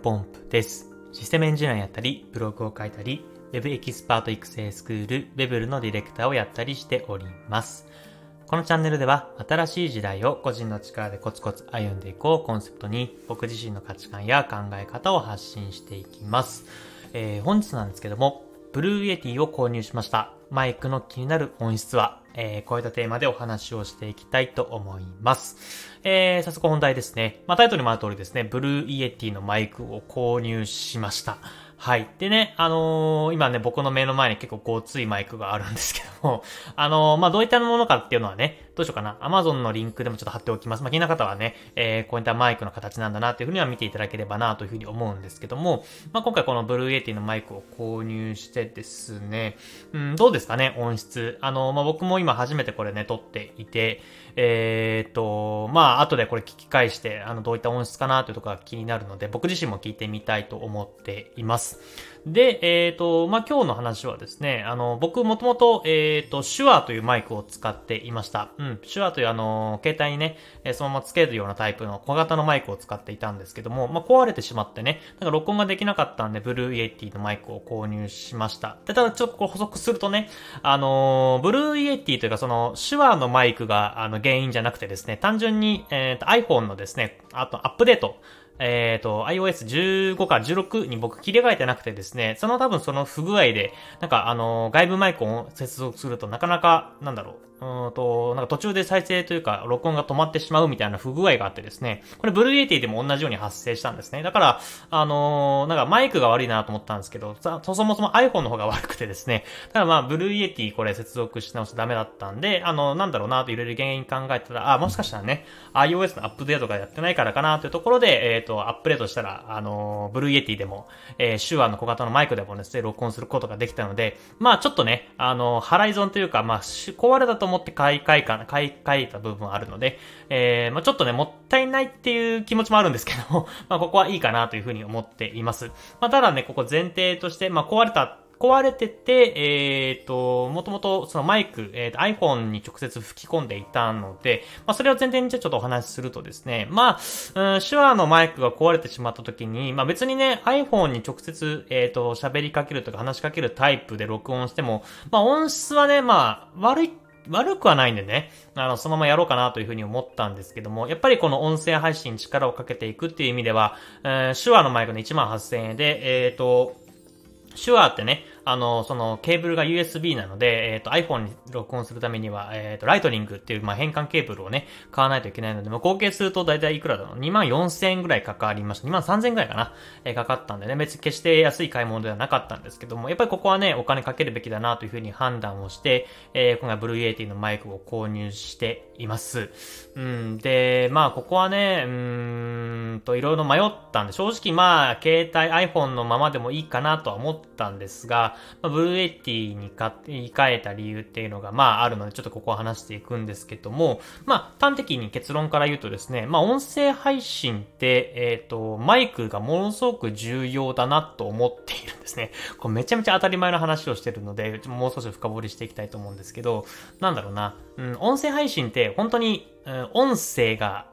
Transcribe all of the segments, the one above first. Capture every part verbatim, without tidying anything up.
ポンプです。システムエンジニアやったり、ブログを書いたり、ウェブエキスパート育成スクール、ウェブルのディレクターをやったりしております。このチャンネルでは、新しい時代を個人の力でコツコツ歩んでいこうコンセプトに、僕自身の価値観や考え方を発信していきます。えー、本日なんですけども、Blue Yeti を購入しました。マイクの気になる音質は、えー、こういったテーマでお話をしていきたいと思います。えー、早速本題ですね。まあ、タイトルにもある通りですね、Blue Yeti のマイクを購入しました。はい。でね、あのー、今ね、僕の目の前に結構ごついマイクがあるんですけども、あのー、まあ、どういったものかっていうのはね、どうしようかな。Amazon のリンクでもちょっと貼っておきます。まあ、気になる方はね、えー、こういったマイクの形なんだなというふうには見ていただければなというふうに思うんですけども、まあ、今回この Blue Yeti のマイクを購入してですね、うん、どうですかね、音質。あのー、まあ、僕も今初めてこれね、撮っていて、えーと、まあ、後でこれ聞き返して、あの、どういった音質かなというところが気になるので、僕自身も聞いてみたいと思っています。で、えっと、まあ、今日の話はですね、あの、僕もともと、えっと、シュアーというマイクを使っていました。うん、シュアーというあの、携帯にね、そのままつけるようなタイプの小型のマイクを使っていたんですけども、まあ、壊れてしまってね、なんか録音ができなかったんで、Blue Yeti のマイクを購入しました。で、ただちょっとこう補足するとね、あの、Blue Yeti というかその、シュアーのマイクがあの原因じゃなくてですね、単純に、えっと、iPhone のですね、あとアップデート、えっと、アイオーエスじゅうご かじゅうろくに僕切り替えてなくてですね、その多分その不具合で、なんかあの、外部マイクを接続するとなかなか、なんだろう、うーんと、なんか途中で再生というか、録音が止まってしまうみたいな不具合があってですね、これBlue Yetiでも同じように発生したんですね。だから、あの、なんかマイクが悪いなと思ったんですけど、そ、そもそも iPhone の方が悪くてですね、ただまあBlue Yetiこれ接続し直してダメだったんで、あの、なんだろうなといろいろ原因考えたら、あ、もしかしたらね、iOS のアップデートがやってないからかなというところで、えっと、アップデートしたら、あの、Blue Yeti でも、えー、シュアの小型のマイクでもですね、録音することができたので、まあちょっとね、あの、ハライゾンというか、まあ、壊れたと思って買い替えかな、買い替えた部分はあるので、えー、まあちょっとね、もったいないっていう気持ちもあるんですけども、まあここはいいかなというふうに思っています。まあただね、ここ前提として、まあ壊れた、壊れてて、えっと、もともとそのマイク、えっと、iPhone に直接吹き込んでいたので、まあ、それを前提にちょっとお話しするとですね、まあ、うん、シュアのマイクが壊れてしまった時に、まあ、別にね、iPhone に直接、えっと、喋りかけるとか話しかけるタイプで録音しても、まあ、音質はね、まあ、悪い、悪くはないんでね、あの、そのままやろうかなというふうに思ったんですけども、やっぱりこの音声配信に力をかけていくっていう意味では、うん、シュアのマイクの いちまんはっせんえんで、えっと、シュアーってね、あの、そのケーブルが ユーエスビー なので、えっと iPhone に録音するためには、えっと Lightning っていう、まあ、変換ケーブルをね、買わないといけないので、まあ、合計すると大体いくらだろう にまんよんせんえんぐらいかかりました。にまんさんぜんえんぐらいかな、えー、かかったんでね、別に決して安い買い物ではなかったんですけども、やっぱりここはね、お金かけるべきだなというふうに判断をして、えー、今回 Blue Yeti のマイクを購入しています。うん、で、まあ、ここはね、うーんと、いろいろ迷ったんで、正直まあ、携帯 iPhone のままでもいいかなとは思ったんですが、Blue Yeti に言い換えた理由っていうのが、まあ、あるので、ちょっとここを話していくんですけども、まあ、端的に結論から言うとですね、まあ、音声配信って、えっと、マイクがものすごく重要だなと思っているんですね。これめちゃめちゃ当たり前の話をしてるので、もう少し深掘りしていきたいと思うんですけど、なんだろうな、うん、音声配信って本当に、うん、音声が、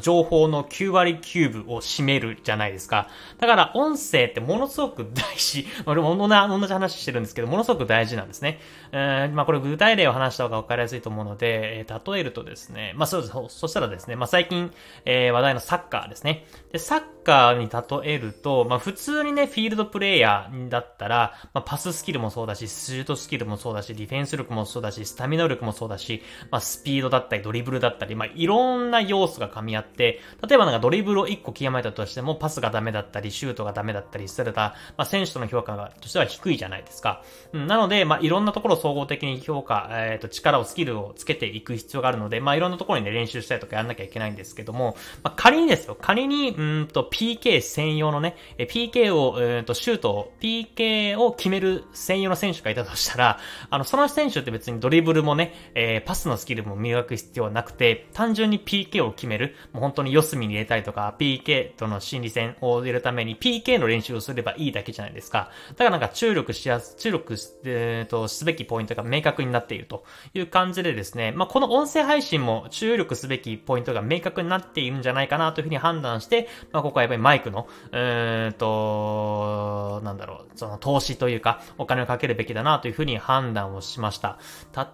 情報のきゅうわりきゅうぶを占めるじゃないですか。だから音声ってものすごく大事。俺も同じ話してるんですけど、ものすごく大事なんですね。えー、まあこれ具体例を話した方が分かりやすいと思うので、例えるとですね、まあそうです。そしたらですね、まあ最近、えー、話題のサッカーですね。で、サッカーに例えると、まあ普通にね、フィールドプレイヤーだったら、まあパススキルもそうだし、シュートスキルもそうだし、ディフェンス力もそうだし、スタミナ力もそうだし、まあスピードだったり、ドリブルだったり、まあいろんな要素が噛み合って、例えばなんかドリブルをいっこ極めたとしてもパスがダメだったりシュートがダメだったりされた、まあ、選手との評価がとしては低いじゃないですか。うん、なので、まあ、いろんなところを総合的に評価、えっと、力をスキルをつけていく必要があるので、まあ、いろんなところにね、練習したりとかやんなきゃいけないんですけども、まあ、仮にですよ、仮に、うんと、ピーケー 専用のね、ピーケー を、えっと、シュートを、ピーケー を決める専用の選手がいたとしたら、あの、その選手って別にドリブルもね、えー、パスのスキルも磨く必要はなくて、単純に ピーケー を決める決める、もう本当に四隅に入れたりとか ピーケー との心理戦を入れるために ピーケー の練習をすればいいだけじゃないですか。だからなんか注力しやす、注力す、えー、とすべきポイントが明確になっているという感じでですね、まあ、この音声配信も注力すべきポイントが明確になっているんじゃないかなというふうに判断して、まあ、ここはやっぱりマイクの、うーんと、なんだろう、その投資というか、お金をかけるべきだなというふうに判断をしました。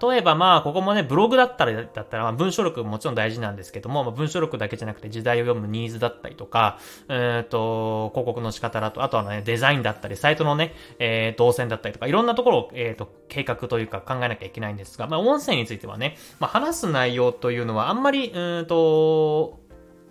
例えばまあ、ここもね、ブログだったら、だったら、まあ、文章力ももちろん大事なんですけども、まあ、文章力だけじゃなくて時代を読むニーズだったりとか、うーんと、広告の仕方だと、あとはね、デザインだったり、サイトのね、えー、動線だったりとか、いろんなところを、えっと、計画というか考えなきゃいけないんですが、まあ、音声についてはね、まあ、話す内容というのはあんまり、うーんと、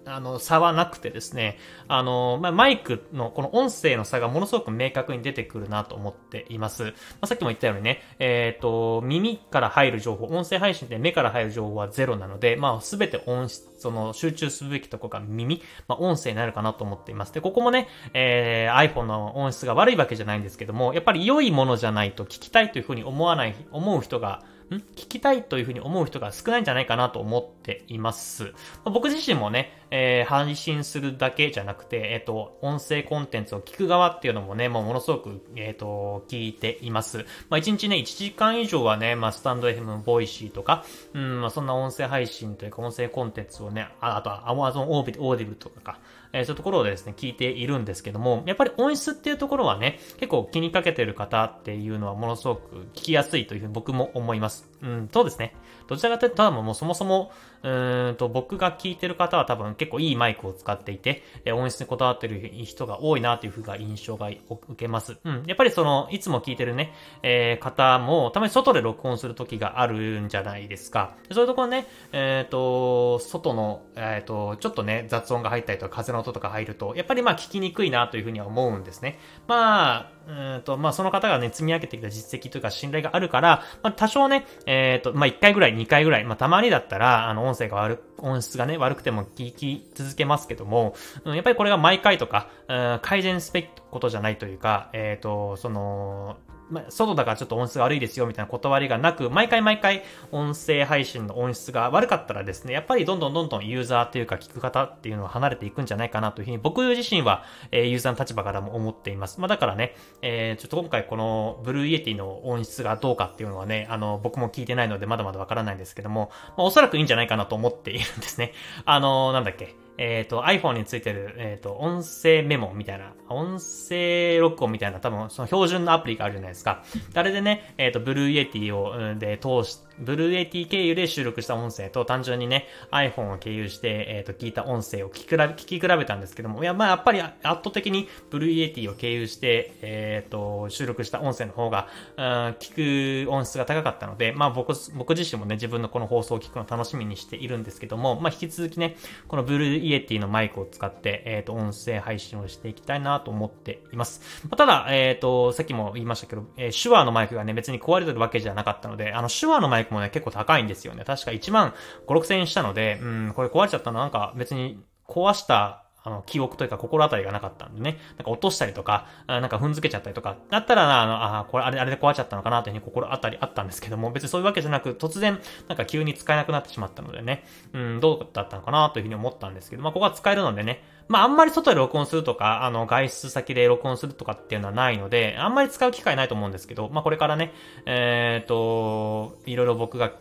あの、差はなくてですね、あの、まあ、マイクのこの音声の差がものすごく明確に出てくるなと思っています。まあ、さっきも言ったようにね、えっと、耳から入る情報、音声配信で目から入る情報はゼロなので、まあ、すべて音質、その集中すべきところが耳、まあ、音声になるかなと思っています。で、ここもね、えー、iPhone の音質が悪いわけじゃないんですけども、やっぱり良いものじゃないと聞きたいというふうに思わない、思う人が、ん聞きたいというふうに思う人が少ないんじゃないかなと思っています。まあ、僕自身もね、えー、配信するだけじゃなくて、えっと、音声コンテンツを聞く側っていうのもね、もうものすごく、えっと、聞いています。まあ、いちにちね、いちじかん以上はね、まあ、スタンド エフエム、ボイシーとか、うん、まあ、そんな音声配信というか、音声コンテンツをね、あ, あとは Amazon オーディブルとかか、えー、そういうところをですね、聞いているんですけども、やっぱり音質っていうところはね、結構気にかけてる方っていうのはものすごく聞きやすいというふうに僕も思います。うん、そうですね。どちらかというと、多分もうそもそも、うーんと、僕が聞いてる方は多分結構いいマイクを使っていて、音質にこだわってる人が多いなというふうな印象が受けます。うん。やっぱりその、いつも聞いてるね、えー、方も、たまに外で録音する時があるんじゃないですか。そういうところね、えっと、外の、えっと、ちょっとね、雑音が入ったりとか、風の音とか入ると、やっぱりまあ聞きにくいなというふうには思うんですね。まあ、うんと、まあ、その方がね、積み上げてきた実績というか信頼があるから、まあ、多少ね、えっと、まあ、いっかいぐらい、にかいぐらい、まあ、たまにだったら、あの、音声が悪、音質がね、悪くても聞き続けますけども、うん、やっぱりこれが毎回とか、うん、改善すべきことじゃないというか、えっと、その、まあ、外だからちょっと音質が悪いですよみたいな断りがなく、毎回毎回音声配信の音質が悪かったらですね、やっぱりどんどんどんどんユーザーというか聞く方っていうのは離れていくんじゃないかなというふうに僕自身は、えー、ユーザーの立場からも思っています。まあだからね、えー、ちょっと今回このBlue Yetiの音質がどうかっていうのはね、あの僕も聞いてないのでまだまだわからないんですけども、まあ、おそらくいいんじゃないかなと思っているんですね。あのー、なんだっけ。えっと、iPhone についてる、えっと、音声メモみたいな、音声録音みたいな、多分、その標準のアプリがあるじゃないですか。あれでね、えっと、Blue Yeti を、で、通し、Blue Yeti 経由で収録した音声と、単純にね、iPhone を経由して、えっと、聞いた音声を聞き比べ、聞き比べたんですけども、いや、まあ、やっぱり圧倒的に Blue Yeti を経由して、えっと、収録した音声の方が、うん、聞く音質が高かったので、まあ、僕、僕自身もね、自分のこの放送を聞くのを楽しみにしているんですけども、まあ、引き続きね、この Blueイエティのマイクを使って、えっと、音声配信をしていきたいなと思っています。ただ、えっと、さっきも言いましたけど、えー、シュワーのマイクがね、別に壊れてるわけじゃなかったので、あの、シュワーのマイクもね、結構高いんですよね。確かいちまんごせんろくせんえんしたので、うん、これ壊れちゃったのなんか別に壊した、あの、記憶というか心当たりがなかったんでね、なんか落としたりとか、なんか踏んづけちゃったりとか、だったらな、あの、あ、これ、あれ、あれで壊っちゃったのかなというふうに心当たりあったんですけども、別にそういうわけじゃなく、突然、なんか急に使えなくなってしまったのでね、うん、どうだったのかなというふうに思ったんですけど、まあ、ここは使えるのでね、まあ、あんまり外で録音するとか、あの、外出先で録音するとかっていうのはないので、あんまり使う機会ないと思うんですけど、まあ、これからね、えっと、いろいろ僕が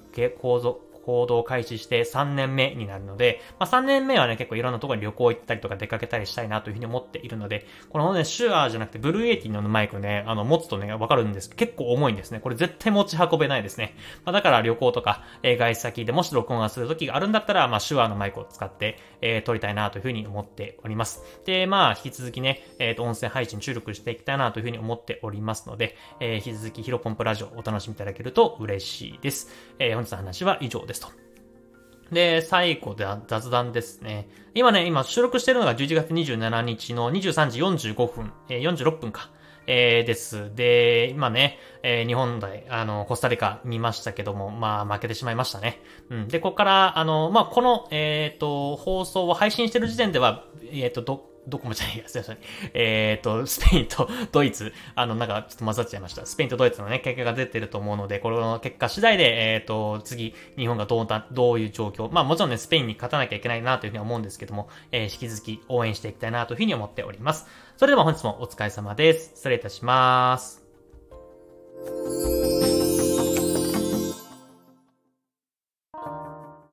構造、行動を開始してさんねんめになるので、まあ、さんねんめはね、結構いろんなところに旅行行ったりとか出かけたりしたいなというふうに思っているので、このね、シュアーじゃなくてブルーエイティのマイクね、あの、持つとね、わかるんですけど、結構重いんですね。これ絶対持ち運べないですね。まあ、だから旅行とか、えー、外先でもし録音がする時があるんだったら、まあ、シュアーのマイクを使って、えー、撮りたいなというふうに思っております。で、まあ、引き続きね、えっと、音声配信注力していきたいなというふうに思っておりますので、えー、引き続きヒロポンプラジオお楽しみいただけると嬉しいです。えー、本日の話は以上です。で、最後で雑談ですね。今ね、今収録しているのがじゅういちがつにじゅうしちにちのにじゅうさんじよんじゅうごふん、えー、よんじゅうろっぷんか。えー、です。で、今ね、えー、日本対、あの、コスタリカ見ましたけども、まあ、負けてしまいましたね。うん。で、ここから、あの、まあ、この、えっと、放送を配信している時点では、えっと、ど、どこもじゃないや、すいません。えーと、スペインとドイツ、あの、なんか、ちょっと混ざっちゃいました。スペインとドイツのね、結果が出てると思うので、この結果次第で、えーと、次、日本がどうだ、どういう状況。まあ、もちろんね、スペインに勝たなきゃいけないなというふうに思うんですけども、えー、引き続き応援していきたいなというふうに思っております。それでは本日もお疲れ様です。失礼いたします。